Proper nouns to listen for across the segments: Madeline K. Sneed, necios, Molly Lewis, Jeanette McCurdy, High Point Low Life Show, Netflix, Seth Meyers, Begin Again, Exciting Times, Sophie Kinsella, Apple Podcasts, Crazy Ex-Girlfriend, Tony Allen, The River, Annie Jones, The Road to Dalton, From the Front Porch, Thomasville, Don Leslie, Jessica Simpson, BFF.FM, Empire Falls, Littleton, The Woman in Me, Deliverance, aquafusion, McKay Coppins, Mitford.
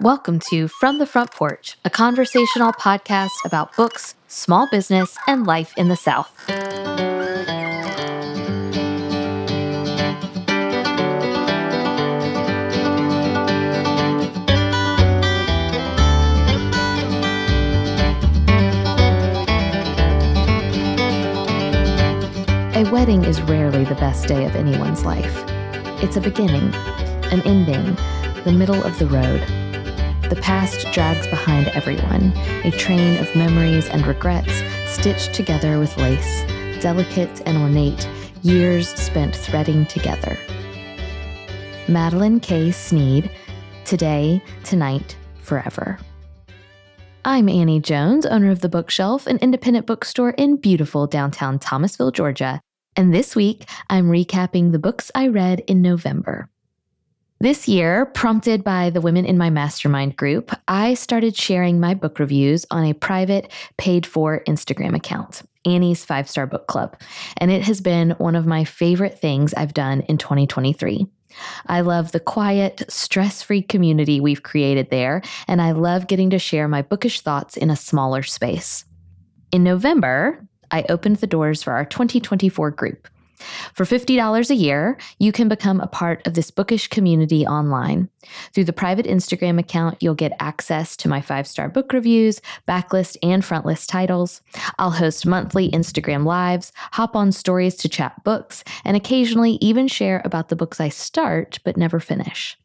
Welcome to From the Front Porch, a conversational podcast about books, small business, and life in the South. A wedding is rarely the best day of anyone's life. It's a beginning, an ending, the middle of the road. The past drags behind everyone, a train of memories and regrets stitched together with lace, delicate and ornate, years spent threading together. Madeline K. Sneed, Today, Tonight, Forever. I'm Annie Jones, owner of The Bookshelf, an independent bookstore in beautiful downtown Thomasville, Georgia. And this week, I'm recapping the books I read in November. This year, prompted by the women in my mastermind group, I started sharing my book reviews on a private, paid-for Instagram account, Annie's 5-Star Book Club, and it has been one of my favorite things I've done in 2023. I love the quiet, stress-free community we've created there, and I love getting to share my bookish thoughts in a smaller space. In November, I opened the doors for our 2024 group. For $50 a year, you can become a part of this bookish community online. Through the private Instagram account, you'll get access to my 5-star book reviews, backlist and frontlist titles. I'll host monthly Instagram lives, hop on stories to chat books, and occasionally even share about the books I start but never finish.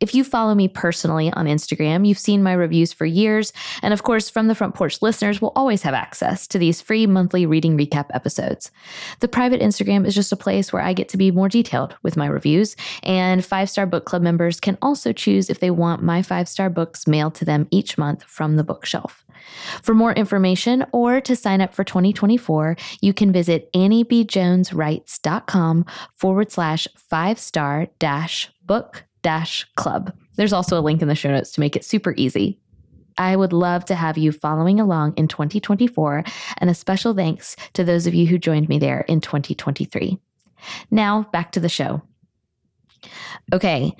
If you follow me personally on Instagram, you've seen my reviews for years, and of course, From the Front Porch listeners will always have access to these free monthly reading recap episodes. The private Instagram is just a place where I get to be more detailed with my reviews, and 5-Star Book Club members can also choose if they want my 5-star books mailed to them each month from The Bookshelf. For more information or to sign up for 2024, you can visit anniebjoneswrites.com/5-star-book-club. There's also a link in the show notes to make it super easy. I would love to have you following along in 2024, and a special thanks to those of you who joined me there in 2023. Now back to the show. Okay,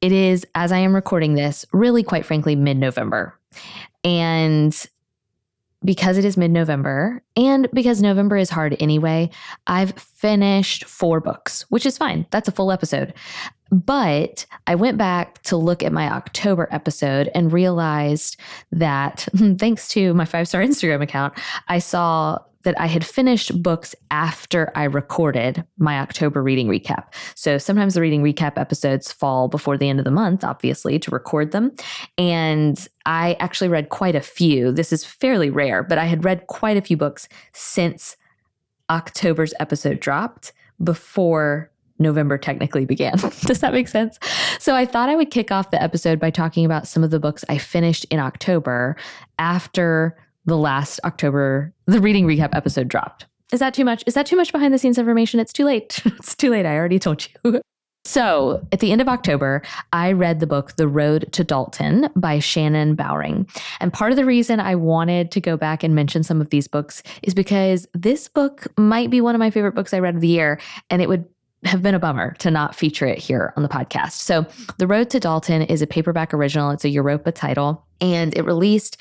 it is, as I am recording this, really quite frankly, mid-November. And because it is mid-November and because November is hard anyway, I've finished 4 books, which is fine. That's a full episode. But I went back to look at my October episode and realized that thanks to my 5-star Instagram account, I saw that I had finished books after I recorded my October reading recap. So sometimes the reading recap episodes fall before the end of the month, obviously, to record them. And I actually read quite a few. This is fairly rare, but I had read quite a few books since October's episode dropped before November technically began. Does that make sense? So I thought I would kick off the episode by talking about some of the books I finished in October after the last October, the reading recap episode dropped. Is that too much? Is that too much behind the scenes information? It's too late. It's too late. I already told you. So at the end of October, I read the book The Road to Dalton by Shannon Bowring. And part of the reason I wanted to go back and mention some of these books is because this book might be one of my favorite books I read of the year, and it would have been a bummer to not feature it here on the podcast. So The Road to Dalton is a paperback original. It's a Europa title, and it released,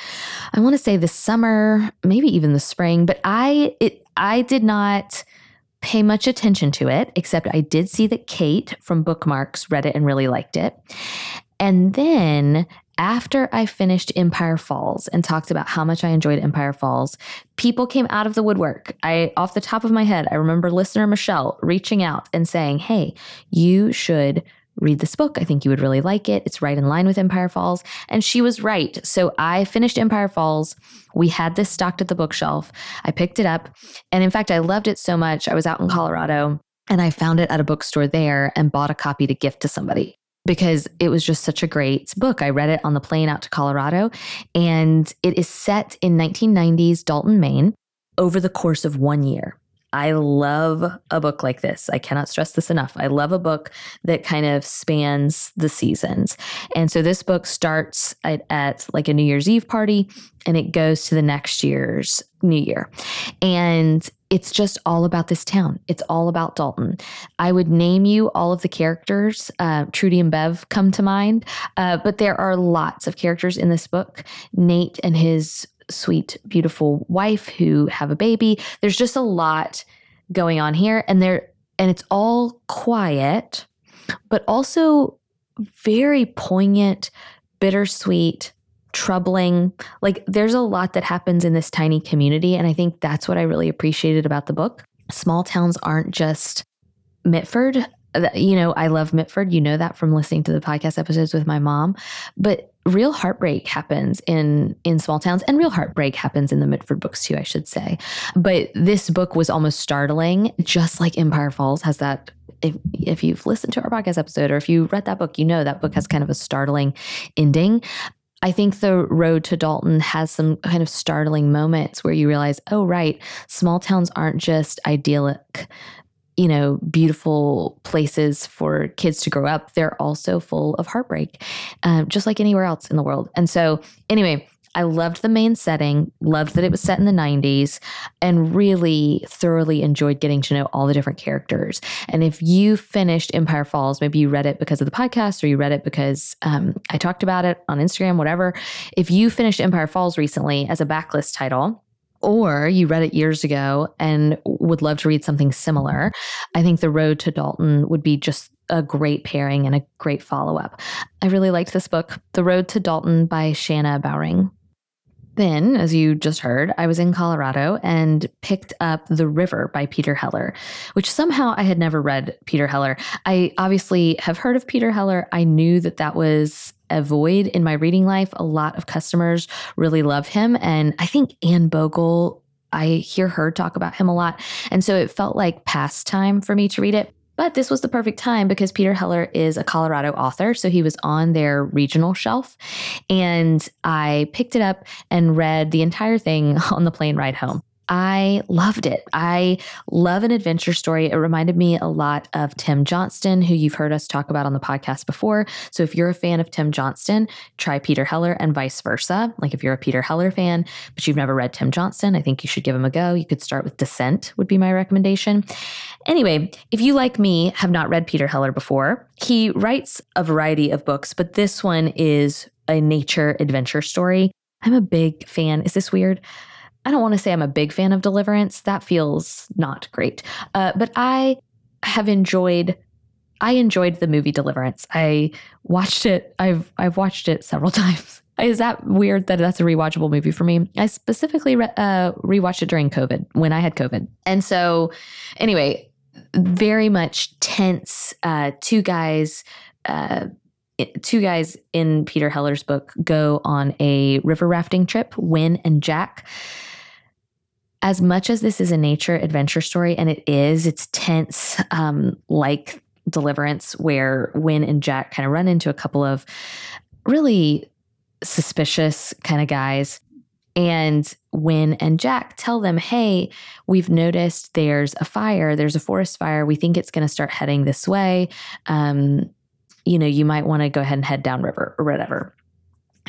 I want to say this summer, maybe even the spring, but I did not pay much attention to it, except I did see that Kate from Bookmarks read it and really liked it. And then after I finished Empire Falls and talked about how much I enjoyed Empire Falls, people came out of the woodwork. Off the top of my head, I remember listener Michelle reaching out and saying, hey, you should read this book. I think you would really like it. It's right in line with Empire Falls. And she was right. So I finished Empire Falls. We had this stocked at the bookshelf. I picked it up. And in fact, I loved it so much. I was out in Colorado and I found it at a bookstore there and bought a copy to gift to somebody, because it was just such a great book. I read it on the plane out to Colorado, and it is set in 1990s Dalton, Maine, over the course of 1 year. I love a book like this. I cannot stress this enough. I love a book that kind of spans the seasons. And so this book starts at like a New Year's Eve party and it goes to the next year's New Year. And it's just all about this town. It's all about Dalton. I would name you all of the characters. Trudy and Bev come to mind, but there are lots of characters in this book. Nate and his sweet, beautiful wife who have a baby. There's just a lot going on here, and it's all quiet, but also very poignant, bittersweet, troubling. Like there's a lot that happens in this tiny community, and I think that's what I really appreciated about the book. Small towns aren't just Mitford. You know, I love Mitford. You know that from listening to the podcast episodes with my mom. But real heartbreak happens in small towns, and real heartbreak happens in the Mitford books too, I should say. But this book was almost startling, just like Empire Falls has that. If you've listened to our podcast episode or if you read that book, you know that book has kind of a startling ending. I think The Road to Dalton has some kind of startling moments where you realize, oh, right, small towns aren't just idyllic, you know, beautiful places for kids to grow up. They're also full of heartbreak, just like anywhere else in the world. And so anyway, I loved the main setting, loved that it was set in the 90s, and really thoroughly enjoyed getting to know all the different characters. And if you finished Empire Falls, maybe you read it because of the podcast or you read it because I talked about it on Instagram, whatever. If you finished Empire Falls recently as a backlist title, or you read it years ago and would love to read something similar, I think The Road to Dalton would be just a great pairing and a great follow-up. I really liked this book, The Road to Dalton by Shannon Bowring. Then, as you just heard, I was in Colorado and picked up The River by Peter Heller, which somehow I had never read Peter Heller. I obviously have heard of Peter Heller. I knew that was a void in my reading life. A lot of customers really love him. And I think Anne Bogle, I hear her talk about him a lot. And so it felt like past time for me to read it. But this was the perfect time because Peter Heller is a Colorado author. So he was on their regional shelf. And I picked it up and read the entire thing on the plane ride home. I loved it. I love an adventure story. It reminded me a lot of Tim Johnston, who you've heard us talk about on the podcast before. So if you're a fan of Tim Johnston, try Peter Heller and vice versa. Like if you're a Peter Heller fan, but you've never read Tim Johnston, I think you should give him a go. You could start with Descent would be my recommendation. Anyway, if you, like me, have not read Peter Heller before, he writes a variety of books, but this one is a nature adventure story. I'm a big fan. Is this weird? I don't want to say I'm a big fan of Deliverance. That feels not great. But I enjoyed the movie Deliverance. I watched it. I've watched it several times. Is that weird that that's a rewatchable movie for me? I specifically rewatched it during COVID, when I had COVID. And so anyway, very much tense, two guys in Peter Heller's book go on a river rafting trip, Win and Jack. As much as this is a nature adventure story, and it is, it's tense, like Deliverance, where Win and Jack kind of run into a couple of really suspicious kind of guys. And Win and Jack tell them, hey, we've noticed there's a fire, there's a forest fire. We think it's going to start heading this way. You know, you might want to go ahead and head downriver or whatever.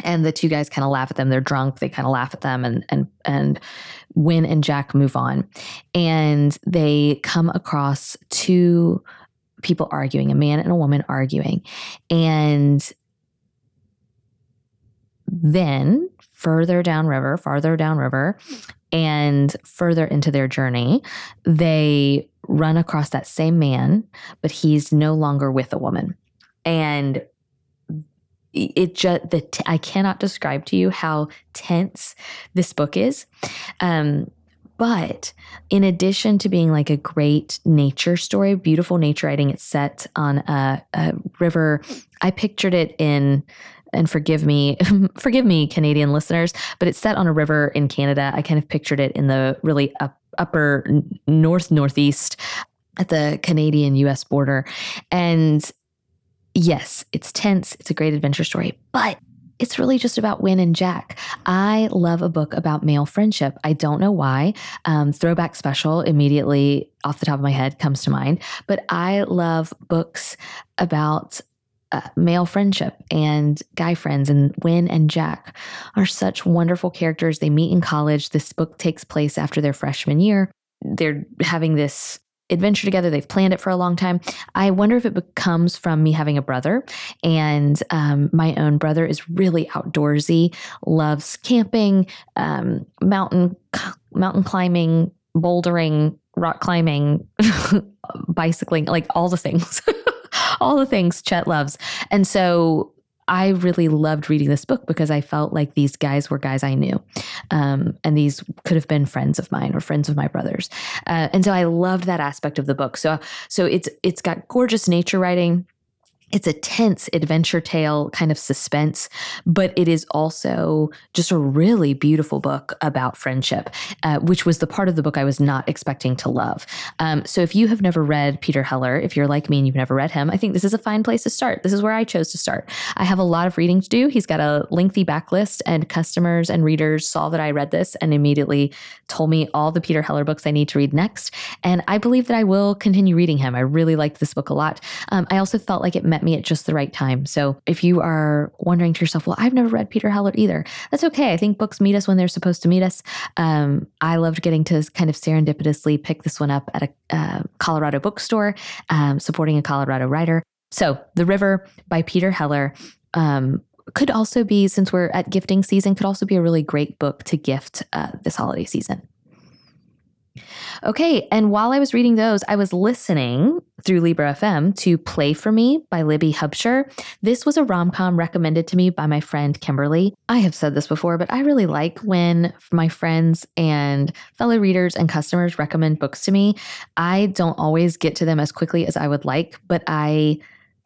And the two guys kind of laugh at them. They're drunk. They kind of laugh at them and Win and Jack move on. And they come across two people arguing, a man and a woman arguing. And then farther downriver, and further into their journey, they run across that same man, but he's no longer with a woman. And it just, I cannot describe to you how tense this book is. But in addition to being like a great nature story, beautiful nature writing, it's set on a river. I pictured it in, and forgive me, Canadian listeners, but it's set on a river in Canada. I kind of pictured it in the really upper northeast at the Canadian-US border. And yes, it's tense. It's a great adventure story, but it's really just about Wynne and Jack. I love a book about male friendship. I don't know why. Throwback Special immediately off the top of my head comes to mind, but I love books about male friendship and guy friends, and Wynne and Jack are such wonderful characters. They meet in college. This book takes place after their freshman year. They're having this adventure together. They've planned it for a long time. I wonder if it comes from me having a brother, and my own brother is really outdoorsy, loves camping, mountain climbing, bouldering, rock climbing, bicycling, like all the things. All the things Chet loves. And so I really loved reading this book because I felt like these guys were guys I knew. And these could have been friends of mine or friends of my brother's. And so I loved that aspect of the book. So it's got gorgeous nature writing. It's a tense adventure tale kind of suspense, but it is also just a really beautiful book about friendship, which was the part of the book I was not expecting to love. So if you have never read Peter Heller, if you're like me and you've never read him, I think this is a fine place to start. This is where I chose to start. I have a lot of reading to do. He's got a lengthy backlist, and customers and readers saw that I read this and immediately told me all the Peter Heller books I need to read next. And I believe that I will continue reading him. I really liked this book a lot. I also felt like it met me at just the right time. So if you are wondering to yourself, well, I've never read Peter Heller either, that's okay. I think books meet us when they're supposed to meet us. I loved getting to kind of serendipitously pick this one up at a Colorado bookstore, supporting a Colorado writer. So The River by Peter Heller, could also be, since we're at gifting season, could also be a really great book to gift this holiday season. Okay, and while I was reading those, I was listening through Libra FM to Play for Me by Libby Hubscher. This was a rom-com recommended to me by my friend Kimberly. I have said this before, but I really like when my friends and fellow readers and customers recommend books to me. I don't always get to them as quickly as I would like, but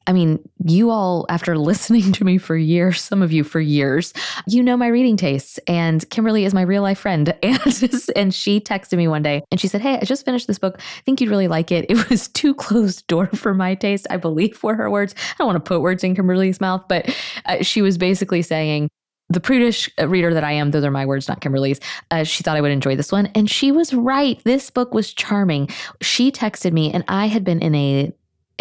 I mean, you all, after listening to me for years, some of you for years, you know my reading tastes. And Kimberly is my real life friend. And she texted me one day and she said, hey, I just finished this book. I think you'd really like it. It was too closed door for my taste, I believe were her words. I don't want to put words in Kimberly's mouth, but she was basically saying, the prudish reader that I am, those are my words, not Kimberly's, she thought I would enjoy this one. And she was right. This book was charming. She texted me, and I had been in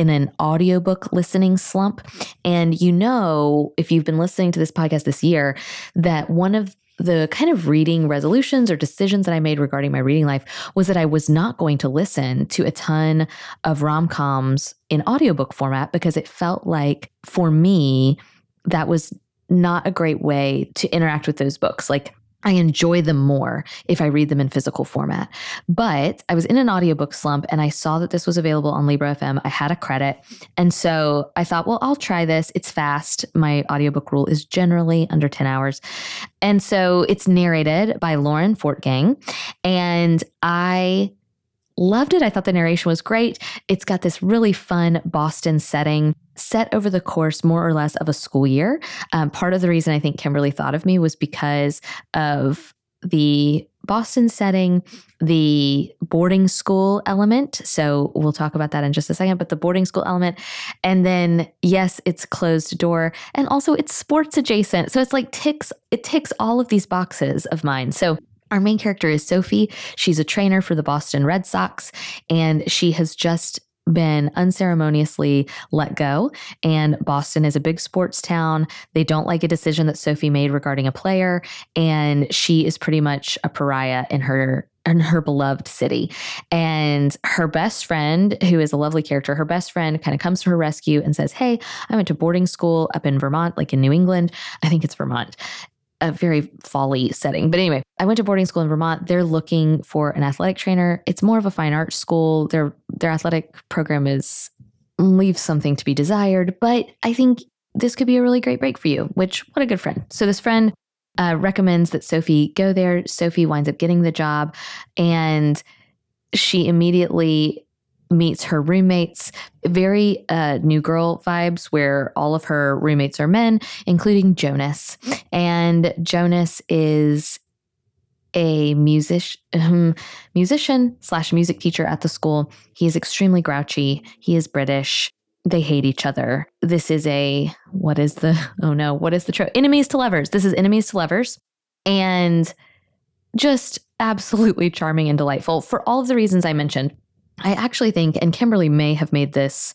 an audiobook listening slump. And you know, if you've been listening to this podcast this year, that one of the kind of reading resolutions or decisions that I made regarding my reading life was that I was not going to listen to a ton of rom-coms in audiobook format because it felt like, for me, that was not a great way to interact with those books. Like, I enjoy them more if I read them in physical format. But I was in an audiobook slump and I saw that this was available on Libra FM. I had a credit. And so I thought, well, I'll try this. It's fast. My audiobook rule is generally under 10 hours. And so it's narrated by Lauren Fortgang. And I loved it. I thought the narration was great. It's got this really fun Boston setting set over the course more or less of a school year. Part of the reason I think Kimberly thought of me was because of the Boston setting, the boarding school element. So we'll talk about that in just a second, but the boarding school element. And then, yes, it's closed door. And also it's sports adjacent. So it's like it ticks all of these boxes of mine. So our main character is Sophie. She's a trainer for the Boston Red Sox, and she has just been unceremoniously let go. And Boston is a big sports town. They don't like a decision that Sophie made regarding a player, and she is pretty much a pariah in her beloved city. And her best friend, who is a lovely character, her best friend kind of comes to her rescue and says, hey, I went to boarding school up in Vermont, like in New England. I think it's Vermont. A very folly setting. But anyway, I went to boarding school in Vermont. They're looking for an athletic trainer. It's more of a fine arts school. Their athletic program leaves something to be desired, but I think this could be a really great break for you, which, what a good friend. So this friend recommends that Sophie go there. Sophie winds up getting the job, and she immediately meets her roommates. Very New Girl vibes, where all of her roommates are men, including Jonas. And Jonas is a musician / music teacher at the school. He is extremely grouchy. He is British. They hate each other. This is a, what is the trope? Enemies to lovers. This is enemies to lovers. And just absolutely charming and delightful for all of the reasons I mentioned. I actually think, and Kimberly may have made this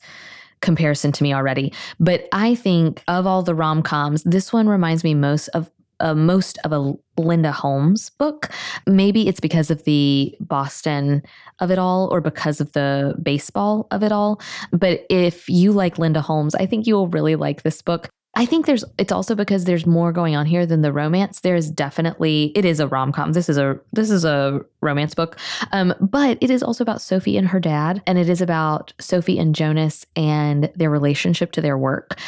comparison to me already, but I think of all the rom-coms, this one reminds me most of a Linda Holmes book. Maybe it's because of the Boston of it all or because of the baseball of it all. But if you like Linda Holmes, I think you will really like this book. I think it's also because there's more going on here than the romance. There is definitely, it is a rom-com. This is a romance book. But it is also about Sophie and her dad, and it is about Sophie and Jonas and their relationship to their work,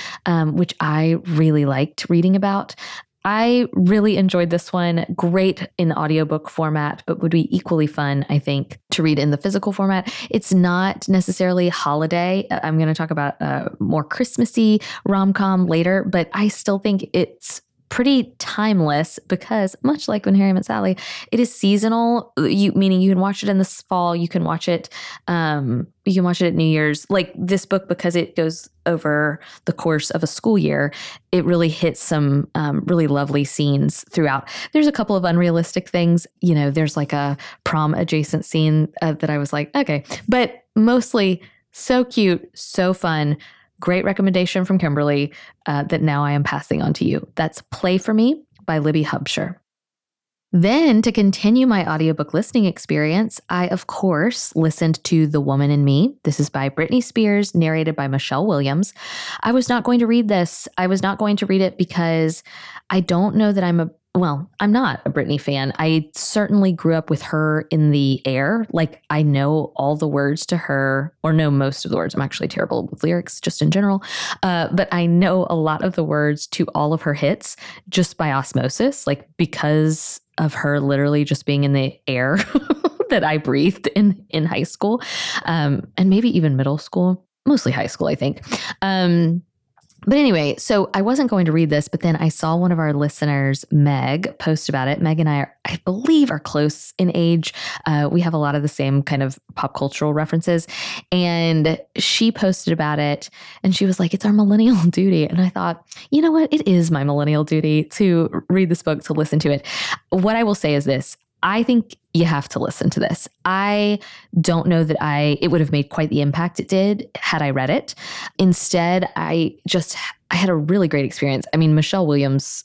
which I really liked reading about. I really enjoyed this one. Great in audiobook format, but would be equally fun, I think, to read in the physical format. It's not necessarily holiday. I'm going to talk about a more Christmassy rom-com later, but I still think it's pretty timeless because much like When Harry Met Sally, it is seasonal, meaning you can watch it in the fall, you can watch it at New Year's. Like this book, because it goes over the course of a school year, it really hits some really lovely scenes throughout. There's a couple of unrealistic things. You know, there's like a prom adjacent scene that I was like, okay. But mostly so cute, so fun. Great recommendation from Kimberly that now I am passing on to you. That's Play for Me by Libby Hubscher. Then to continue my audiobook listening experience, I, of course, listened to The Woman in Me. This is by Britney Spears, narrated by Michelle Williams. I was not going to read this. I was not going to read it because I don't know that I'm not a Britney fan. I certainly grew up with her in the air. Like I know all the words to her, or know most of the words. I'm actually terrible with lyrics just in general. But I know a lot of the words to all of her hits just by osmosis, like because of her literally just being in the air that I breathed in high school. And maybe even middle school, mostly high school, I think. But anyway, so I wasn't going to read this, but then I saw one of our listeners, Meg, post about it. Meg and I, I believe, are close in age. We have a lot of the same kind of pop cultural references. And she posted about it, and she was like, it's our millennial duty. And I thought, you know what? It is my millennial duty to read this book, to listen to it. What I will say is this. I think you have to listen to this. I don't know that it would have made quite the impact it did had I read it. Instead, I had a really great experience. I mean, Michelle Williams,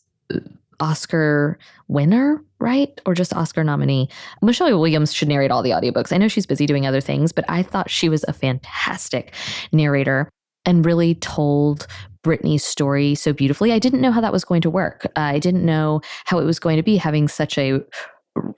Oscar winner, right? Or just Oscar nominee. Michelle Williams should narrate all the audiobooks. I know she's busy doing other things, but I thought she was a fantastic narrator and really told Britney's story so beautifully. I didn't know how that was going to work. I didn't know how it was going to be having such a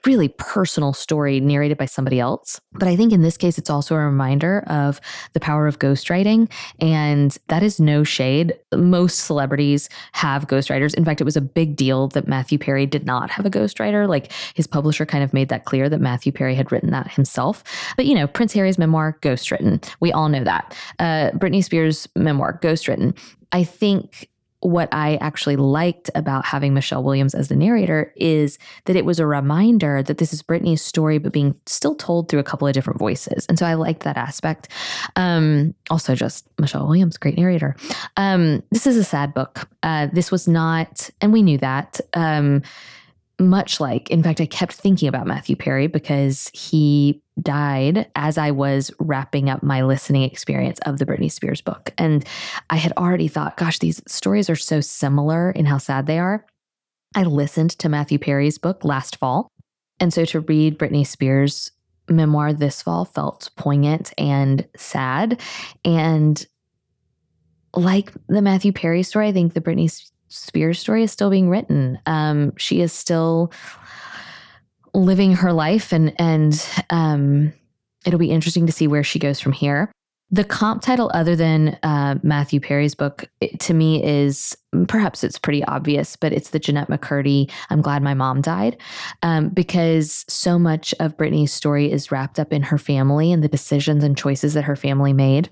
really personal story narrated by somebody else. But I think in this case, it's also a reminder of the power of ghostwriting. And that is no shade. Most celebrities have ghostwriters. In fact, it was a big deal that Matthew Perry did not have a ghostwriter. Like his publisher kind of made that clear that Matthew Perry had written that himself. But you know, Prince Harry's memoir, ghostwritten. We all know that. Britney Spears' memoir, ghostwritten. I think what I actually liked about having Michelle Williams as the narrator is that it was a reminder that this is Britney's story, but being still told through a couple of different voices. And so I liked that aspect. Also just Michelle Williams, great narrator. This is a sad book. This was not, and we knew that, much like, in fact, I kept thinking about Matthew Perry because he died as I was wrapping up my listening experience of the Britney Spears book. And I had already thought, gosh, these stories are so similar in how sad they are. I listened to Matthew Perry's book last fall. And so to read Britney Spears' memoir this fall felt poignant and sad. And like the Matthew Perry story, I think the Britney Spears story is still being written. She is still living her life, and it'll be interesting to see where she goes from here. The comp title, other than Matthew Perry's book, to me is, perhaps it's pretty obvious, but it's the Jeanette McCurdy, I'm Glad My Mom Died, because so much of Britney's story is wrapped up in her family and the decisions and choices that her family made.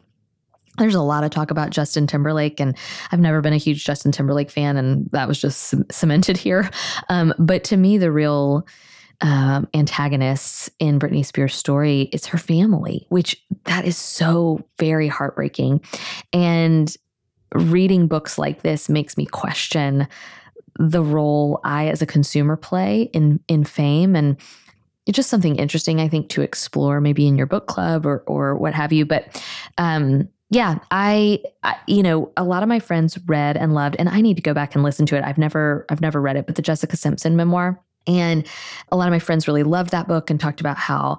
There's a lot of talk about Justin Timberlake, and I've never been a huge Justin Timberlake fan, and that was just cemented here. But to me, the real antagonists in Britney Spears' story is her family, which that is so very heartbreaking. And reading books like this makes me question the role I, as a consumer, play in fame. And it's just something interesting, I think, to explore maybe in your book club or what have you. But yeah, I you know, a lot of my friends read and loved, and I need to go back and listen to it. I've never read it, but the Jessica Simpson memoir. And a lot of my friends really loved that book and talked about how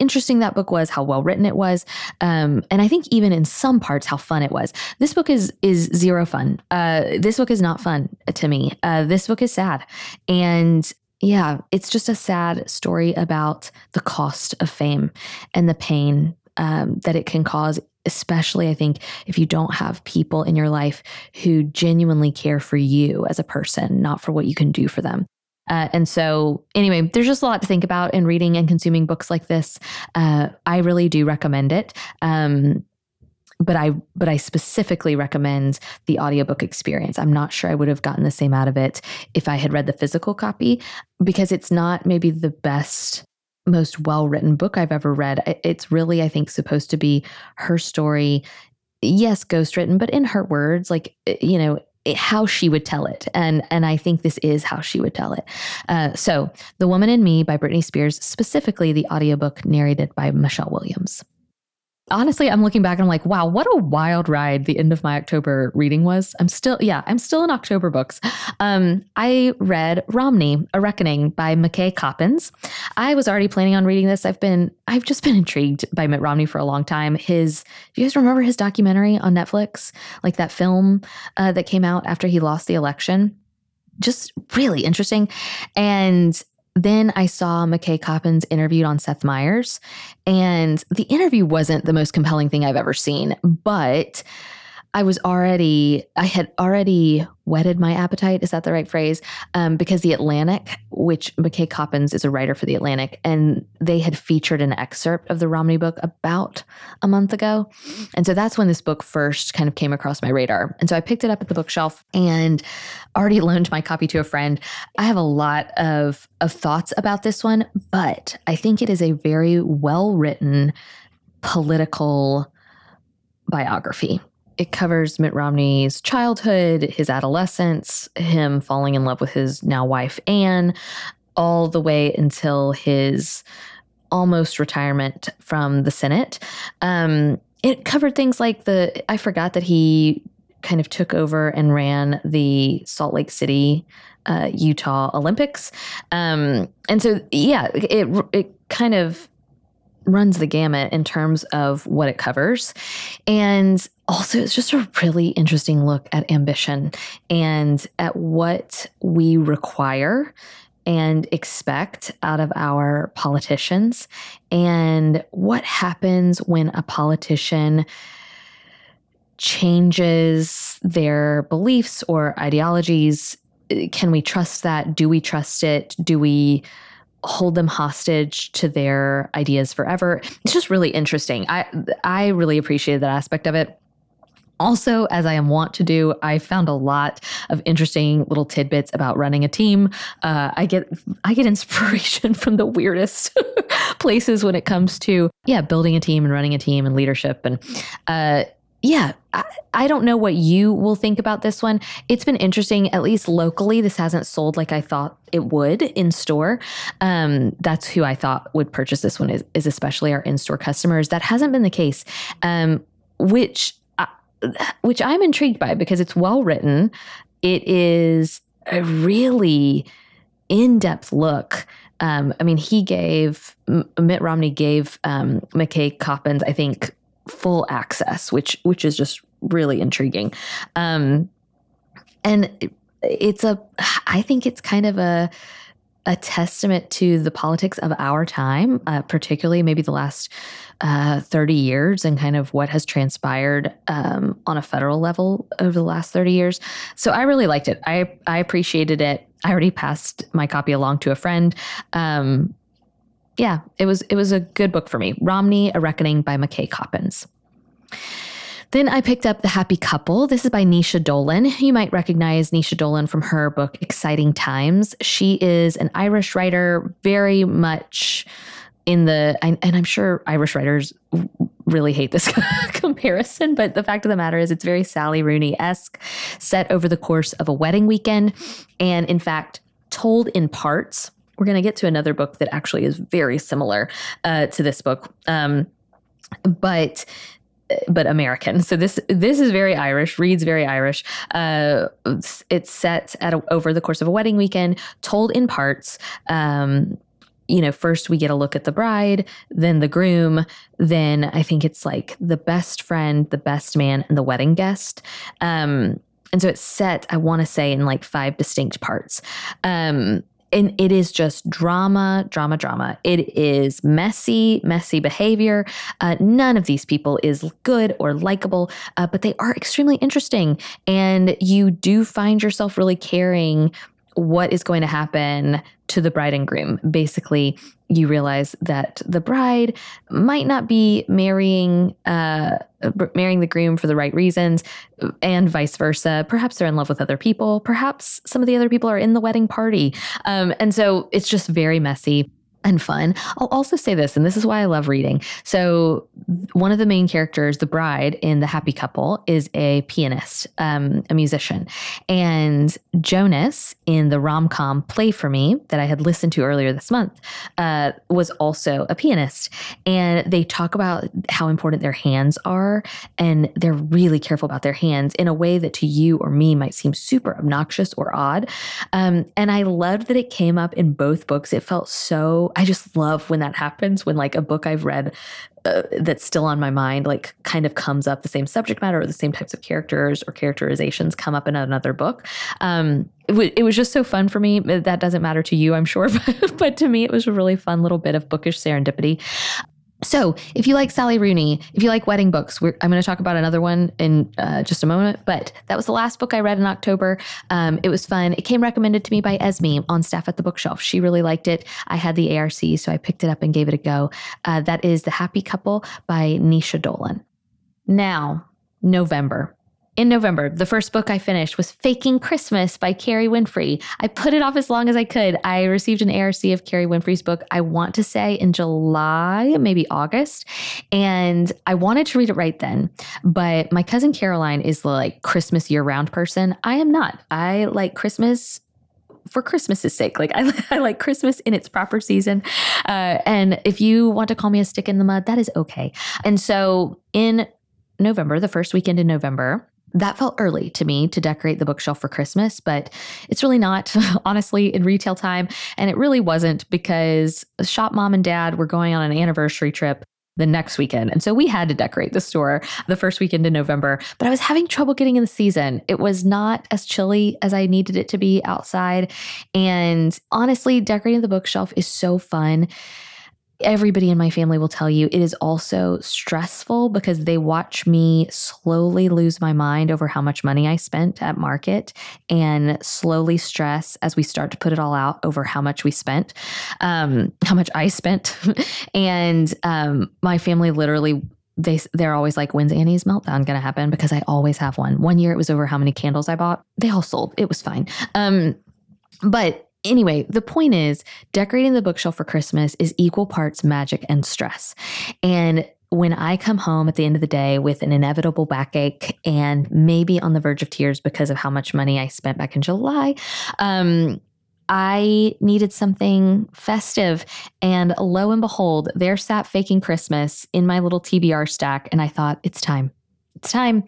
interesting that book was, how well written it was, and I think even in some parts how fun it was. This book is zero fun. This book is not fun to me. This book is sad, and yeah, it's just a sad story about the cost of fame and the pain that it can cause. Especially, I think, if you don't have people in your life who genuinely care for you as a person, not for what you can do for them. And so anyway, there's just a lot to think about in reading and consuming books like this. I really do recommend it. But I specifically recommend the audiobook experience. I'm not sure I would have gotten the same out of it if I had read the physical copy, because it's not maybe the best, most well-written book I've ever read. It's really, I think, supposed to be her story. Yes, ghostwritten, but in her words, like, you know, how she would tell it. And I think this is how she would tell it. So The Woman in Me by Britney Spears, specifically the audiobook narrated by Michelle Williams. Honestly, I'm looking back and I'm like, wow, what a wild ride the end of my October reading was. I'm still in October books. I read Romney: A Reckoning by McKay Coppins. I was already planning on reading this. I've just been intrigued by Mitt Romney for a long time. Do you guys remember his documentary on Netflix? Like that film that came out after he lost the election? Just really interesting. And then I saw McKay Coppins interviewed on Seth Meyers, and the interview wasn't the most compelling thing I've ever seen, but I had already whetted my appetite. Is that the right phrase? Because The Atlantic, which McKay Coppins is a writer for The Atlantic, and they had featured an excerpt of the Romney book about a month ago. And so that's when this book first kind of came across my radar. And so I picked it up at the bookshelf and already loaned my copy to a friend. I have a lot of thoughts about this one, but I think it is a very well-written political biography. It covers Mitt Romney's childhood, his adolescence, him falling in love with his now wife, Anne, all the way until his almost retirement from the Senate. It covered things like I forgot that he kind of took over and ran the Salt Lake City, Utah Olympics. And so, yeah, it kind of runs the gamut in terms of what it covers. And also, it's just a really interesting look at ambition and at what we require and expect out of our politicians, and what happens when a politician changes their beliefs or ideologies. Can we trust that? Do we trust it? Do we hold them hostage to their ideas forever? It's just really interesting. I really appreciated that aspect of it. Also, as I am wont to do, I found a lot of interesting little tidbits about running a team. I get inspiration from the weirdest places when it comes to, yeah, building a team and running a team and leadership. And yeah, I don't know what you will think about this one. It's been interesting, at least locally. This hasn't sold like I thought it would in store. That's who I thought would purchase this one is especially our in-store customers. That hasn't been the case, which I'm intrigued by because it's well written. It is a really in-depth look. I mean, Mitt Romney gave McKay Coppins, I think, full access, which is just really intriguing. And I think it's kind of a testament to the politics of our time, particularly maybe the last 30 years and kind of what has transpired on a federal level over the last 30 years. So I really liked it. I appreciated it. I already passed my copy along to a friend. Yeah, it was a good book for me. Romney: A Reckoning by McKay Coppins. Then I picked up The Happy Couple. This is by Naoise Dolan. You might recognize Naoise Dolan from her book, Exciting Times. She is an Irish writer, very much in the, and I'm sure Irish writers really hate this comparison, but the fact of the matter is it's very Sally Rooney-esque, set over the course of a wedding weekend, and in fact, told in parts. We're going to get to another book that actually is very similar to this book, but American. So this is very Irish, reads very Irish. It's set at over the course of a wedding weekend, told in parts. First we get a look at the bride, then the groom, then I think it's like the best friend, the best man, and the wedding guest. And so it's set, I want to say, in like 5 distinct parts. And it is just drama, drama, drama. It is messy, messy behavior. None of these people is good or likable, but they are extremely interesting. And you do find yourself really caring what is going to happen to the bride and groom. Basically, you realize that the bride might not be marrying the groom for the right reasons, and vice versa. Perhaps they're in love with other people. Perhaps some of the other people are in the wedding party. And so it's just very messy and fun. I'll also say this, and this is why I love reading. So one of the main characters, the bride in The Happy Couple, is a pianist, a musician. And Jonas in the rom-com Play for Me that I had listened to earlier this month was also a pianist. And they talk about how important their hands are. And they're really careful about their hands in a way that to you or me might seem super obnoxious or odd. And I loved that it came up in both books. It felt so, I just love when that happens, when like a book I've read that's still on my mind, like kind of comes up, the same subject matter or the same types of characters or characterizations come up in another book. It was just so fun for me. That doesn't matter to you, I'm sure. But to me, it was a really fun little bit of bookish serendipity. So if you like Sally Rooney, if you like wedding books, I'm going to talk about another one in just a moment. But that was the last book I read in October. It was fun. It came recommended to me by Esme on staff at The Bookshelf. She really liked it. I had the ARC, so I picked it up and gave it a go. That is The Happy Couple by Naoise Dolan. Now, November. In November, the first book I finished was Faking Christmas by Kerry Winfrey. I put it off as long as I could. I received an ARC of Kerry Winfrey's book, I want to say in July, maybe August. And I wanted to read it right then. But my cousin Caroline is the like Christmas year-round person. I am not. I like Christmas for Christmas's sake. Like I like Christmas in its proper season. And if you want to call me a stick in the mud, that is okay. And so in November, the first weekend in November, that felt early to me to decorate the bookshelf for Christmas, but it's really not, honestly, in retail time. And it really wasn't because shop mom and dad were going on an anniversary trip the next weekend. And so we had to decorate the store the first weekend in November, but I was having trouble getting in the season. It was not as chilly as I needed it to be outside. And honestly, decorating the bookshelf is so fun. Everybody in my family will tell you it is also stressful because they watch me slowly lose my mind over how much money I spent at market and slowly stress as we start to put it all out over how much we spent, how much I spent. And my family literally, they're always like, when's Annie's meltdown going to happen? Because I always have one. One year it was over how many candles I bought. They all sold. It was fine. But anyway, the point is decorating the bookshelf for Christmas is equal parts magic and stress. And when I come home at the end of the day with an inevitable backache and maybe on the verge of tears because of how much money I spent back in July, I needed something festive, and lo and behold, there sat Faking Christmas in my little TBR stack. And I thought, it's time. It's time.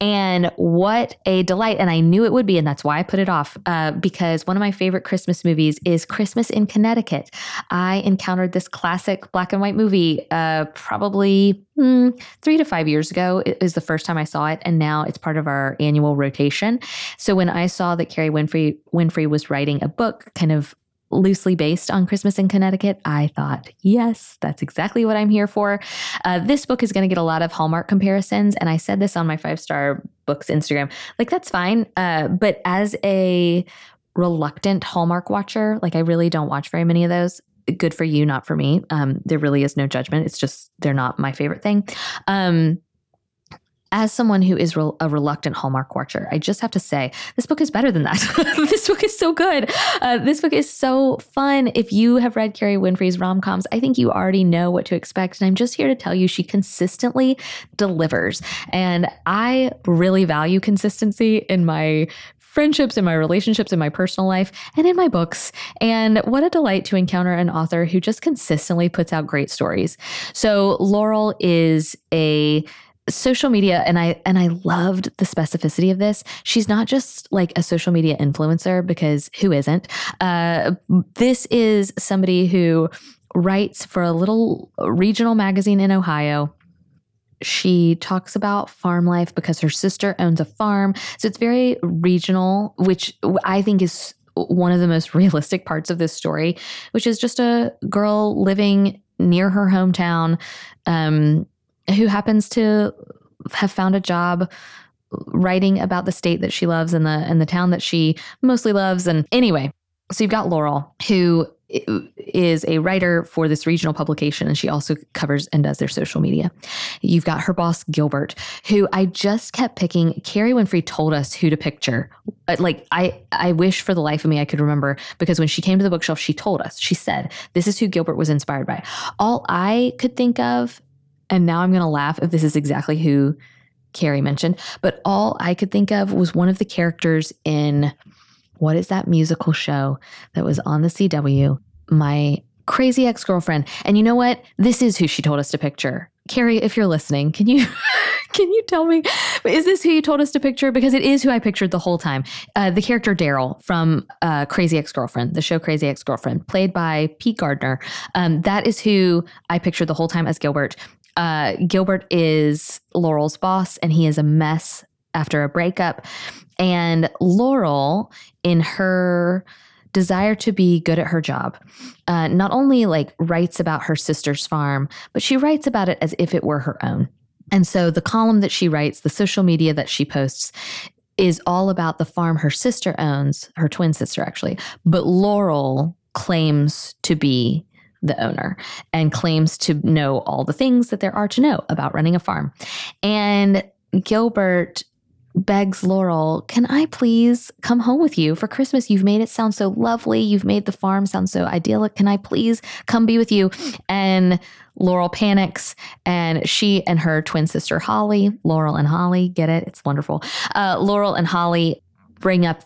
And what a delight. And I knew it would be. And that's why I put it off, because one of my favorite Christmas movies is Christmas in Connecticut. I encountered this classic black and white movie probably 3 to 5 years ago. It was the first time I saw it. And now it's part of our annual rotation. So when I saw that Kerry Winfrey was writing a book kind of loosely based on Christmas in Connecticut, I thought, yes, that's exactly what I'm here for. This book is going to get a lot of Hallmark comparisons. And I said this on my 5-star books Instagram, like that's fine. But as a reluctant Hallmark watcher, like I really don't watch very many of those. Good for you, not for me. There really is no judgment. It's just, they're not my favorite thing. as someone who is a reluctant Hallmark watcher, I just have to say this book is better than that. This book is so good. This book is so fun. If you have read Kerry Winfrey's rom-coms, I think you already know what to expect. And I'm just here to tell you she consistently delivers. And I really value consistency in my friendships, in my relationships, in my personal life, and in my books. And what a delight to encounter an author who just consistently puts out great stories. So Laurel is a social media, and I loved the specificity of this. She's not just like a social media influencer, because who isn't? This is somebody who writes for a little regional magazine in Ohio. She talks about farm life because her sister owns a farm. So it's very regional, which I think is one of the most realistic parts of this story, which is just a girl living near her hometown who happens to have found a job writing about the state that she loves and the town that she mostly loves. And anyway, so you've got Laurel, who is a writer for this regional publication, and she also covers and does their social media. You've got her boss, Gilbert, who I just kept picking. Kerry Winfrey told us who to picture. Like, I wish for the life of me I could remember, because when she came to the bookshelf, she told us, she said, this is who Gilbert was inspired by. All I could think of, and now I'm going to laugh if this is exactly who Kerry mentioned, but all I could think of was one of the characters in... what is that musical show that was on the CW? My Crazy Ex-Girlfriend. And you know what? This is who she told us to picture. Kerry, if you're listening, can you tell me, is this who you told us to picture? Because it is who I pictured the whole time. The character Daryl from Crazy Ex-Girlfriend, the show Crazy Ex-Girlfriend, played by Pete Gardner. That is who I pictured the whole time as Gilbert. Gilbert is Laurel's boss, and he is a mess after a breakup. And Laurel, in her desire to be good at her job, not only like writes about her sister's farm, but she writes about it as if it were her own. And so the column that she writes, the social media that she posts, is all about the farm her sister owns, her twin sister actually, but Laurel claims to be the owner and claims to know all the things that there are to know about running a farm. And Gilbert begs Laurel, can I please come home with you for Christmas? You've made it sound so lovely. You've made the farm sound so idyllic. Can I please come be with you? And Laurel panics, and she and her twin sister, Holly, Laurel and Holly, get it? It's wonderful. Laurel and Holly bring up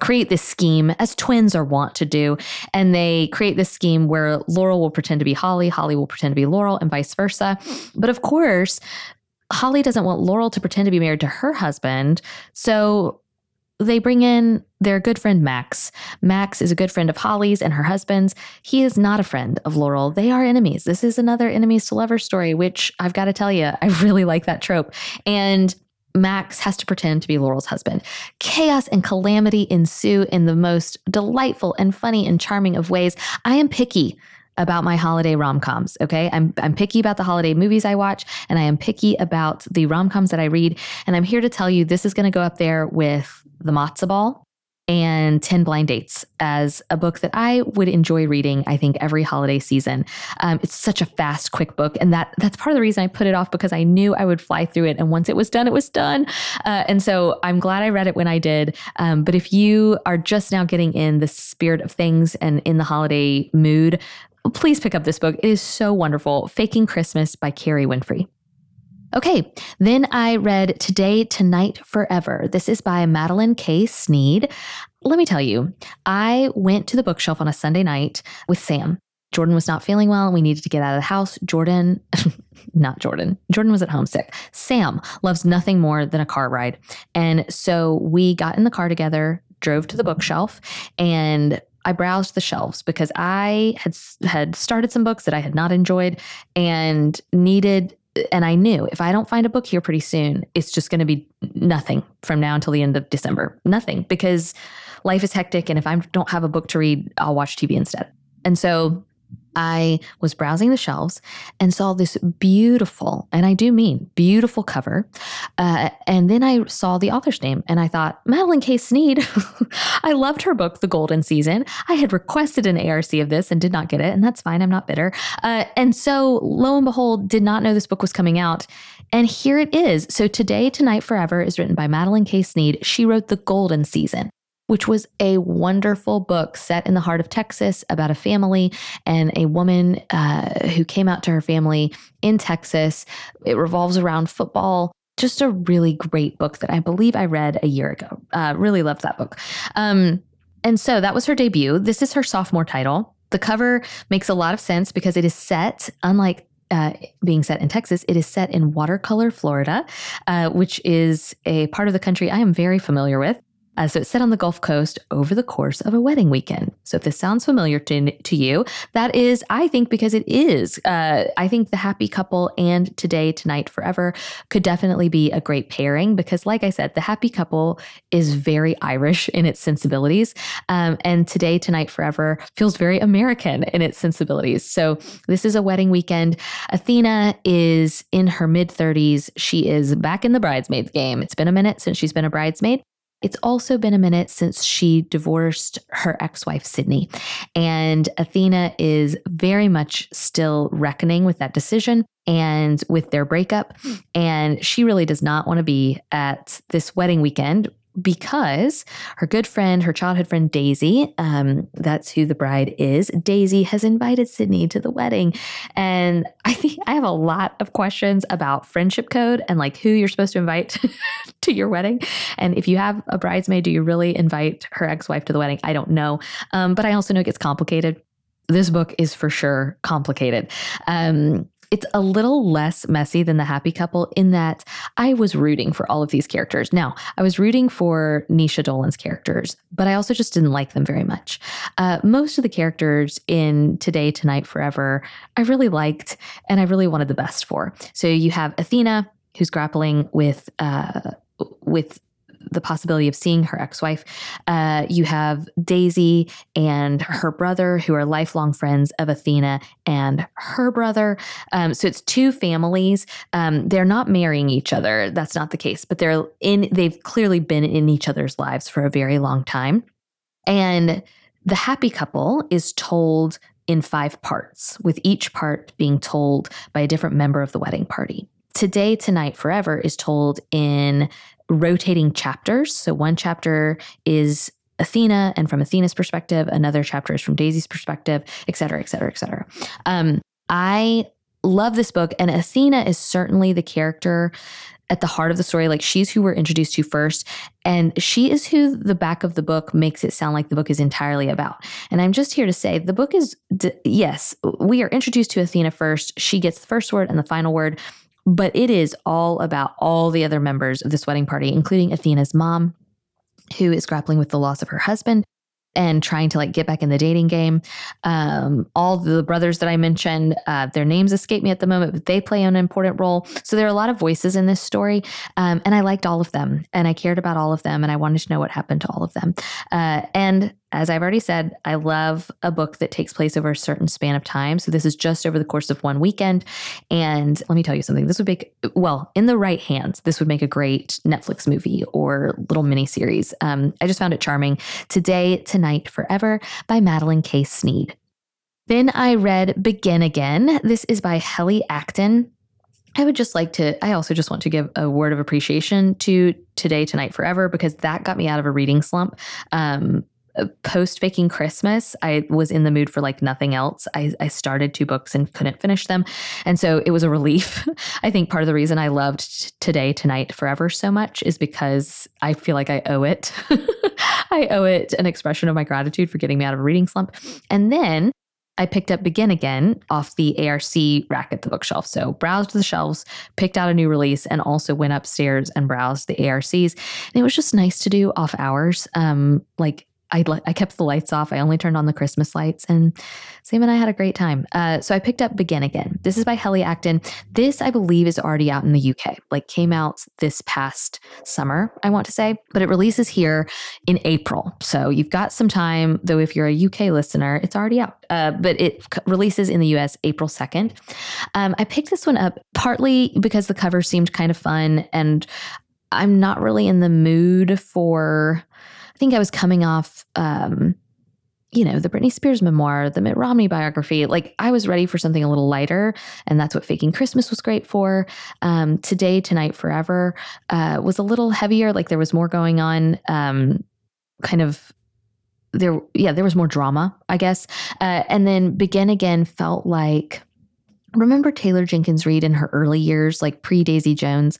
create this scheme, as twins are wont to do. And they create this scheme where Laurel will pretend to be Holly, Holly will pretend to be Laurel, and vice versa. But of course, Holly doesn't want Laurel to pretend to be married to her husband, so they bring in their good friend, Max. Max is a good friend of Holly's and her husband's. He is not a friend of Laurel. They are enemies. This is another enemies to lovers story, which I've got to tell you, I really like that trope. And Max has to pretend to be Laurel's husband. Chaos and calamity ensue in the most delightful and funny and charming of ways. I am picky about my holiday rom-coms, okay? I'm picky about the holiday movies I watch, and I am picky about the rom-coms that I read. And I'm here to tell you this is going to go up there with The Matzo Ball and 10 Blind Dates as a book that I would enjoy reading, I think, every holiday season. It's such a fast, quick book. And that's part of the reason I put it off, because I knew I would fly through it. And once it was done, it was done. And so I'm glad I read it when I did. But if you are just now getting in the spirit of things and in the holiday mood, please pick up this book. It is so wonderful. Faking Christmas by Kerry Winfrey. Okay, then I read Today, Tonight, Forever. This is by Madeline K. Sneed. Let me tell you, I went to the bookshelf on a Sunday night with Sam. Jordan was not feeling well, and we needed to get out of the house. Jordan was at home sick. Sam loves nothing more than a car ride. And so we got in the car together, drove to the bookshelf, and I browsed the shelves because I had started some books that I had not enjoyed and needed, and I knew if I don't find a book here pretty soon, it's just going to be nothing from now until the end of December. Nothing, because life is hectic, and if I don't have a book to read, I'll watch TV instead. And so I was browsing the shelves and saw this beautiful, and I do mean beautiful cover. And then I saw the author's name and I thought, Madeline K. Sneed. I loved her book, The Golden Season. I had requested an ARC of this and did not get it. And that's fine. I'm not bitter. And so lo and behold, did not know this book was coming out. And here it is. So Today, Tonight, Forever is written by Madeline K. Sneed. She wrote The Golden Season, which was a wonderful book set in the heart of Texas about a family and a woman who came out to her family in Texas. It revolves around football. Just a really great book that I believe I read a year ago. Really loved that book. And so that was her debut. This is her sophomore title. The cover makes a lot of sense because it is set, unlike being set in Texas, it is set in Watercolor, Florida, which is a part of the country I am very familiar with. So it's set on the Gulf Coast over the course of a wedding weekend. So if this sounds familiar to you, that is, I think, because it is. I think The Happy Couple and Today, Tonight, Forever could definitely be a great pairing because, like I said, The Happy Couple is very Irish in its sensibilities. And Today, Tonight, Forever feels very American in its sensibilities. So this is a wedding weekend. Athena is in her mid-30s. She is back in the bridesmaid game. It's been a minute since she's been a bridesmaid. It's also been a minute since she divorced her ex-wife, Sydney, and Athena is very much still reckoning with that decision and with their breakup. And she really does not want to be at this wedding weekend because her good friend, her childhood friend, Daisy, that's who the bride is. Daisy has invited Sydney to the wedding. And I think I have a lot of questions about friendship code and like who you're supposed to invite to your wedding. And if you have a bridesmaid, do you really invite her ex-wife to the wedding? I don't know. But I also know it gets complicated. This book is for sure complicated. It's a little less messy than The Happy Couple in that I was rooting for all of these characters. Now, I was rooting for Naoise Dolan's characters, but I also just didn't like them very much. Most of the characters in Today, Tonight, Forever, I really liked and I really wanted the best for. So you have Athena, who's grappling with the possibility of seeing her ex-wife. You have Daisy and her brother, who are lifelong friends of Athena and her brother. So it's two families. They're not marrying each other. That's not the case, but they've clearly been in each other's lives for a very long time. And The Happy Couple is told in 5 parts, with each part being told by a different member of the wedding party. Today, Tonight, Forever is told in rotating chapters. So one chapter is Athena and from Athena's perspective, another chapter is from Daisy's perspective, et cetera, et cetera, et cetera. I love this book, and Athena is certainly the character at the heart of the story. Like, she's who we're introduced to first, and she is who the back of the book makes it sound like the book is entirely about. And I'm just here to say the book is, yes, we are introduced to Athena first. She gets the first word and the final word. But it is all about all the other members of this wedding party, including Athena's mom, who is grappling with the loss of her husband and trying to like get back in the dating game. All the brothers that I mentioned, their names escape me at the moment, but they play an important role. So there are a lot of voices in this story. And I liked all of them and I cared about all of them and I wanted to know what happened to all of them. And as I've already said, I love a book that takes place over a certain span of time. So this is just over the course of one weekend. And let me tell you something, this would make, well, in the right hands, this would make a great Netflix movie or little miniseries. I just found it charming. Today, Tonight, Forever by Madeline K. Sneed. Then I read Begin Again. This is by Helly Acton. I also just want to give a word of appreciation to Today, Tonight, Forever, because that got me out of a reading slump. Post Faking Christmas, I was in the mood for like nothing else. I started 2 books and couldn't finish them. And so it was a relief. I think part of the reason I loved Today, Tonight, Forever so much is because I feel like I owe it. I owe it an expression of my gratitude for getting me out of a reading slump. And then I picked up Begin Again off the ARC rack at the bookshelf. So browsed the shelves, picked out a new release, and also went upstairs and browsed the ARCs. And it was just nice to do off hours. I kept the lights off. I only turned on the Christmas lights, and Sam and I had a great time. So I picked up Begin Again. This is by Helly Acton. This, I believe, is already out in the UK, like came out this past summer, I want to say, but it releases here in April. So you've got some time, though if you're a UK listener, it's already out, but it releases in the US April 2nd. I picked this one up partly because the cover seemed kind of fun, and I'm not really in the mood for... I think I was coming off you know, the Britney Spears memoir, the Mitt Romney biography. Like, I was ready for something a little lighter, and that's what Faking Christmas was great for. Today, Tonight, Forever was a little heavier. Like, there was more going on, there was more drama, I guess. And then Begin Again felt like, remember Taylor Jenkins Reid in her early years, like pre-Daisy Jones?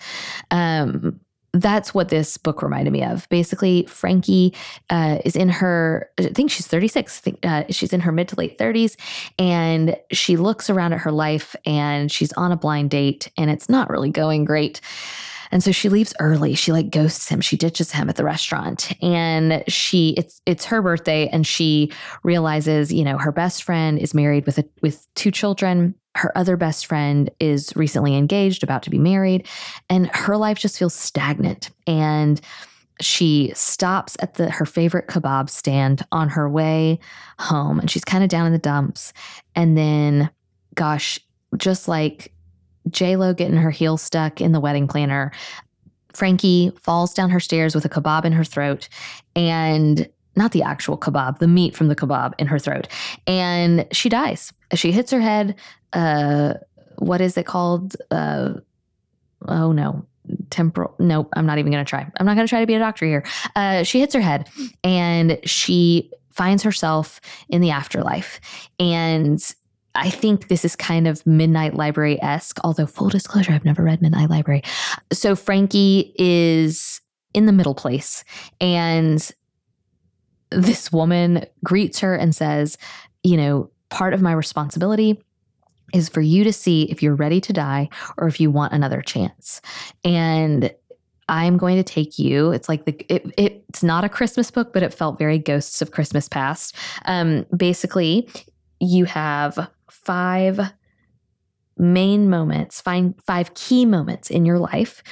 That's what this book reminded me of. Basically, Frankie is in her, I think she's 36. She's in her mid to late 30s, and she looks around at her life, and she's on a blind date, and it's not really going great. And so she leaves early. She like ghosts him. She ditches him at the restaurant, and it's her birthday, and she realizes, you know, her best friend is married with two children. Her other best friend is recently engaged, about to be married, and her life just feels stagnant. And she stops at her favorite kebab stand on her way home, and she's kind of down in the dumps. And then, gosh, just like J-Lo getting her heel stuck in the wedding planner, Frankie falls down her stairs with a kebab in her throat, and not the actual kebab, the meat from the kebab in her throat. And she dies. She hits her head. What is it called? Temporal. Nope. I'm not even going to try. I'm not going to try to be a doctor here. She hits her head, and she finds herself in the afterlife. And I think this is kind of Midnight Library-esque, although full disclosure, I've never read Midnight Library. So Frankie is in the middle place, and this woman greets her and says, you know, part of my responsibility is for you to see if you're ready to die or if you want another chance. And I'm going to take you. It's like it's not a Christmas book, but it felt very Ghosts of Christmas Past. Basically, you have five key moments in your life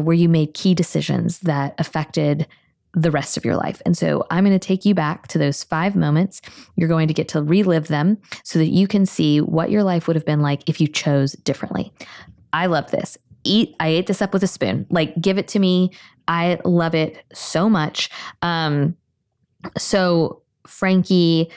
where you made key decisions that affected the rest of your life. And so I'm going to take you back to those 5 moments. You're going to get to relive them so that you can see what your life would have been like if you chose differently. I love this. I ate this up with a spoon. Like, give it to me. I love it so much. So Frankie,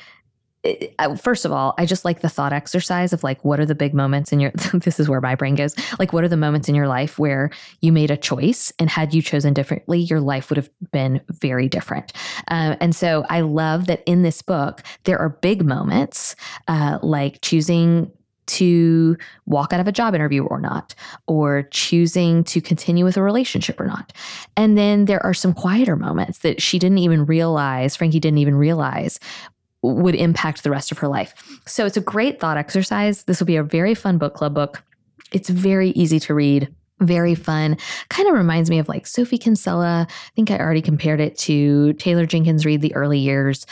first of all, I just like the thought exercise of like, what are the big moments in your, this is where my brain goes. Like, what are the moments in your life where you made a choice, and had you chosen differently, your life would have been very different. And so I love that in this book, there are big moments, like choosing to walk out of a job interview or not, or choosing to continue with a relationship or not. And then there are some quieter moments that Frankie didn't even realize would impact the rest of her life. So it's a great thought exercise. This will be a very fun book club book. It's very easy to read, very fun. Kind of reminds me of like Sophie Kinsella. I think I already compared it to Taylor Jenkins Reid, The Early Years.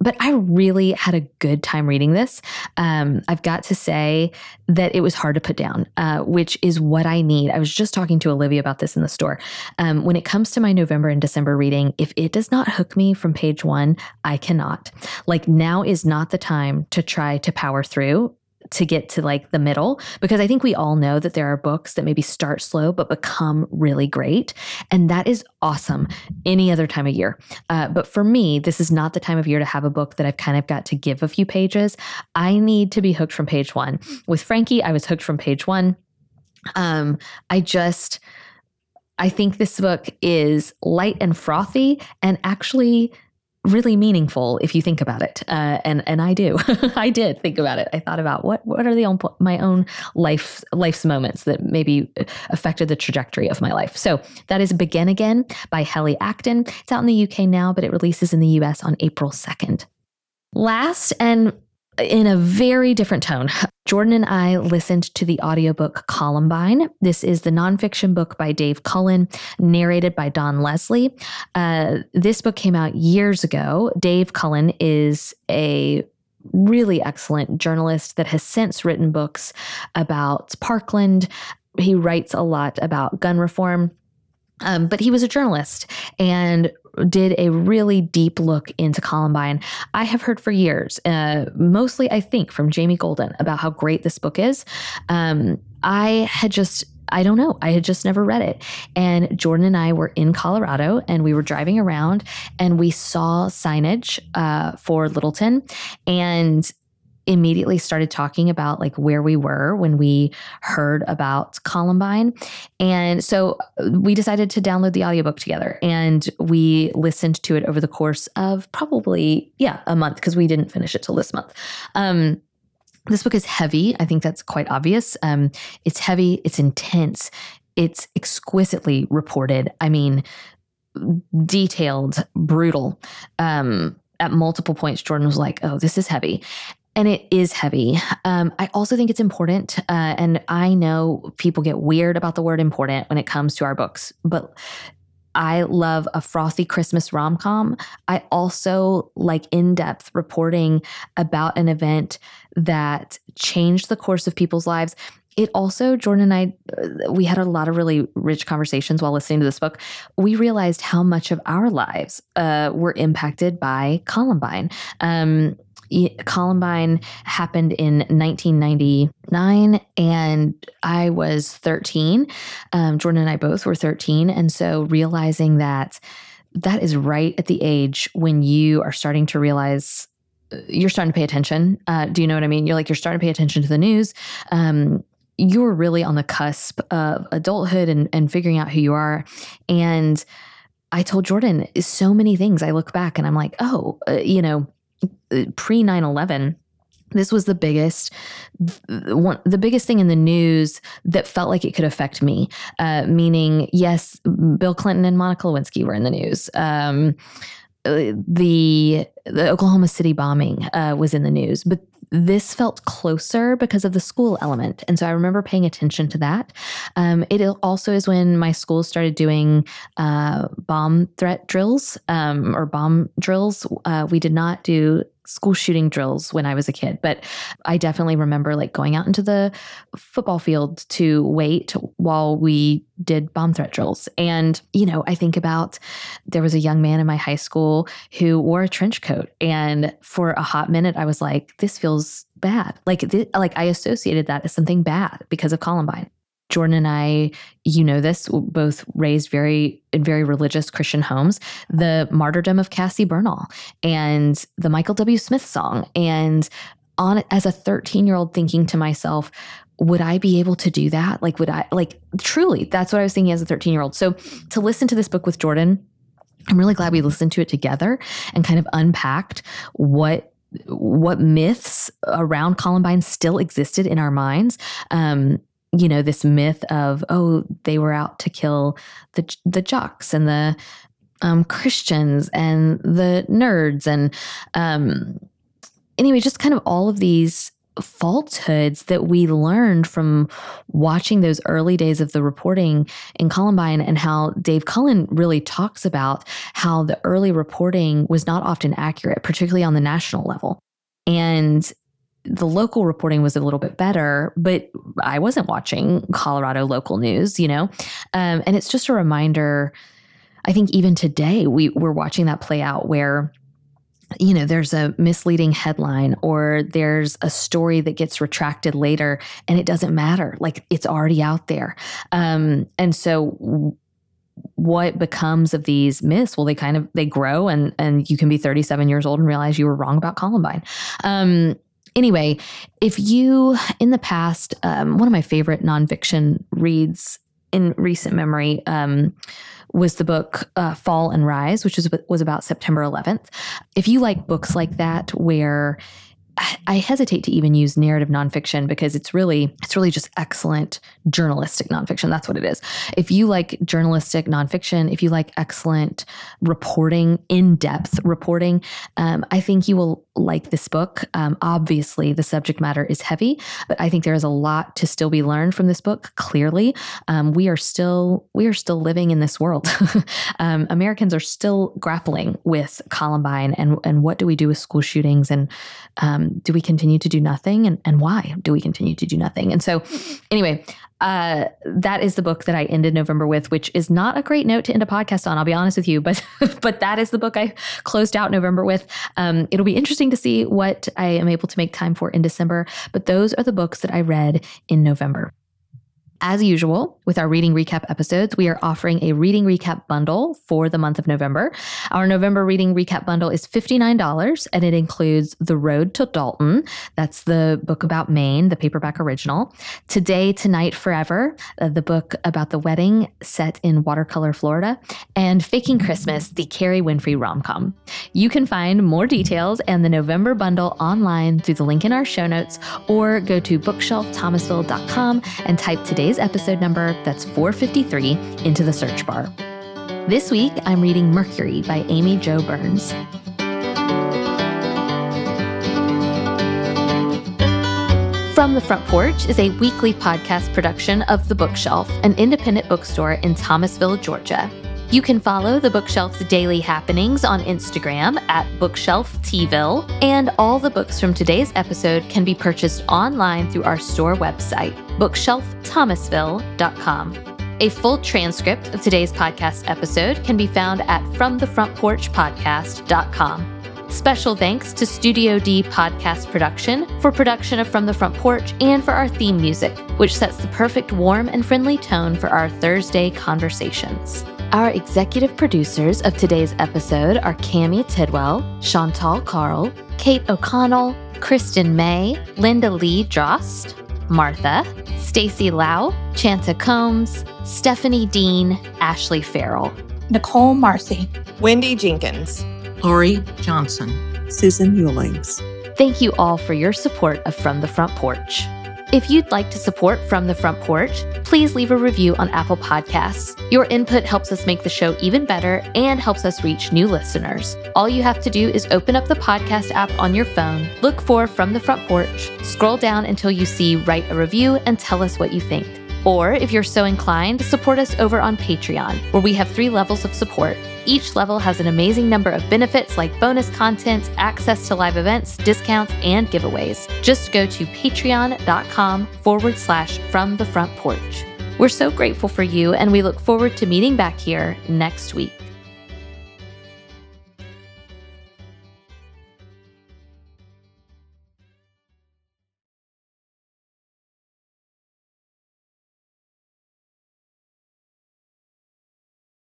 But I really had a good time reading this. I've got to say that it was hard to put down, which is what I need. I was just talking to Olivia about this in the store. When it comes to my November and December reading, if it does not hook me from page 1, I cannot. Like, now is not the time to try to power through to get to like the middle, because I think we all know that there are books that maybe start slow but become really great. And that is awesome any other time of year. But for me, this is not the time of year to have a book that I've kind of got to give a few pages. I need to be hooked from page 1. With Frankie, I was hooked from page 1. I think this book is light and frothy and actually really meaningful if you think about it. And I do. I did think about it. I thought about what are my own life's moments that maybe affected the trajectory of my life. So that is Begin Again by Helly Acton. It's out in the UK now, but it releases in the US on April 2nd. Last, and in a very different tone, Jordan and I listened to the audiobook Columbine. This is the nonfiction book by Dave Cullen, narrated by Don Leslie. This book came out years ago. Dave Cullen is a really excellent journalist that has since written books about Parkland. He writes a lot about gun reform, but he was a journalist and did a really deep look into Columbine. I have heard for years, mostly I think from Jamie Golden, about how great this book is. I had just I don't know. I had just never read it. And Jordan and I were in Colorado and we were driving around and we saw signage for Littleton and immediately started talking about like where we were when we heard about Columbine. And so we decided to download the audiobook together and we listened to it over the course of probably, a month because we didn't finish it till this month. This book is heavy. I think that's quite obvious. It's heavy. It's intense. It's exquisitely reported. I mean, detailed, brutal. At multiple points, Jordan was like, oh, this is heavy. And it is heavy. I also think it's important. And I know people get weird about the word important when it comes to our books, but I love a frothy Christmas rom-com. I also like in-depth reporting about an event that changed the course of people's lives. It also, Jordan and I, we had a lot of really rich conversations while listening to this book. We realized how much of our lives were impacted by Columbine. Columbine happened in 1999 and I was 13. Jordan and I both were 13. And so realizing that is right at the age when you are starting to realize you're starting to pay attention. Do you know what I mean? You're starting to pay attention to the news. You're really on the cusp of adulthood and figuring out who you are. And I told Jordan so many things. I look back and I'm like, pre 9/11, this was the biggest thing in the news that felt like it could affect me. Meaning, yes, Bill Clinton and Monica Lewinsky were in the news. The Oklahoma City bombing was in the news, but this felt closer because of the school element. And so I remember paying attention to that. It also is when my school started doing bomb drills. We did not do school shooting drills when I was a kid, but I definitely remember going out into the football field to wait while we did bomb threat drills. And, I think about there was a young man in my high school who wore a trench coat. And for a hot minute, I was like, this feels bad. Like I associated that as something bad because of Columbine. Jordan and I, this, both raised in very religious Christian homes, the martyrdom of Cassie Bernal and the Michael W. Smith song. And as a 13-year-old thinking to myself, would I be able to do that? Truly, that's what I was thinking as a 13-year-old. So to listen to this book with Jordan, I'm really glad we listened to it together and kind of unpacked what myths around Columbine still existed in our minds. This myth of, oh, they were out to kill the jocks and the Christians and the nerds. And anyway, just kind of all of these falsehoods that we learned from watching those early days of the reporting in Columbine, and how Dave Cullen really talks about how the early reporting was not often accurate, particularly on the national level. And the local reporting was a little bit better, but I wasn't watching Colorado local news, and it's just a reminder. I think even today we're watching that play out where, there's a misleading headline or there's a story that gets retracted later and it doesn't matter. It's already out there. And so what becomes of these myths? Well, they grow and you can be 37 years old and realize you were wrong about Columbine. Anyway, if you, in the past, one of my favorite nonfiction reads in recent memory was the book Fall and Rise, which was about September 11th. If you like books like that, where I hesitate to even use narrative nonfiction because it's really just excellent journalistic nonfiction. That's what it is. If you like journalistic nonfiction, if you like excellent reporting, in-depth reporting, I think you will like this book. Obviously, the subject matter is heavy, but I think there is a lot to still be learned from this book. Clearly, we are still living in this world. Americans are still grappling with Columbine and what do we do with school shootings, and do we continue to do nothing? And why do we continue to do nothing? And so anyway, that is the book that I ended November with, which is not a great note to end a podcast on, I'll be honest with you, but that is the book I closed out November with. It'll be interesting to see what I am able to make time for in December, but those are the books that I read in November. As usual, with our reading recap episodes, we are offering a reading recap bundle for the month of November. Our November reading recap bundle is $59, and it includes The Road to Dalton. That's the book about Maine, the paperback original. Today, Tonight, Forever, the book about the wedding set in Watercolor, Florida. And Faking Christmas, the Kerry Winfrey rom-com. You can find more details and the November bundle online through the link in our show notes, or go to bookshelfthomasville.com and type Today episode number, that's 453, into the search bar. This week, I'm reading Mercury by Amy Jo Burns. From the Front Porch is a weekly podcast production of The Bookshelf, an independent bookstore in Thomasville, Georgia. You can follow The Bookshelf's daily happenings on Instagram at BookshelfTville, and all the books from today's episode can be purchased online through our store website, bookshelfthomasville.com. A full transcript of today's podcast episode can be found at FromTheFrontPorchPodcast.com. Special thanks to Studio D Podcast Production for production of From the Front Porch and for our theme music, which sets the perfect warm and friendly tone for our Thursday conversations. Our executive producers of today's episode are Cammie Tidwell, Chantal Carl, Kate O'Connell, Kristen May, Linda Lee Drost, Martha, Stacy Lau, Chanta Combs, Stephanie Dean, Ashley Farrell, Nicole Marcy, Wendy Jenkins, Lori Johnson, Susan Ewlings. Thank you all for your support of From the Front Porch. If you'd like to support From the Front Porch, please leave a review on Apple Podcasts. Your input helps us make the show even better and helps us reach new listeners. All you have to do is open up the podcast app on your phone, look for From the Front Porch, scroll down until you see Write a Review, and tell us what you think. Or if you're so inclined, support us over on Patreon, where we have 3 levels of support. Each level has an amazing number of benefits like bonus content, access to live events, discounts, and giveaways. Just go to patreon.com/FromTheFrontPorch. We're so grateful for you, and we look forward to meeting back here next week.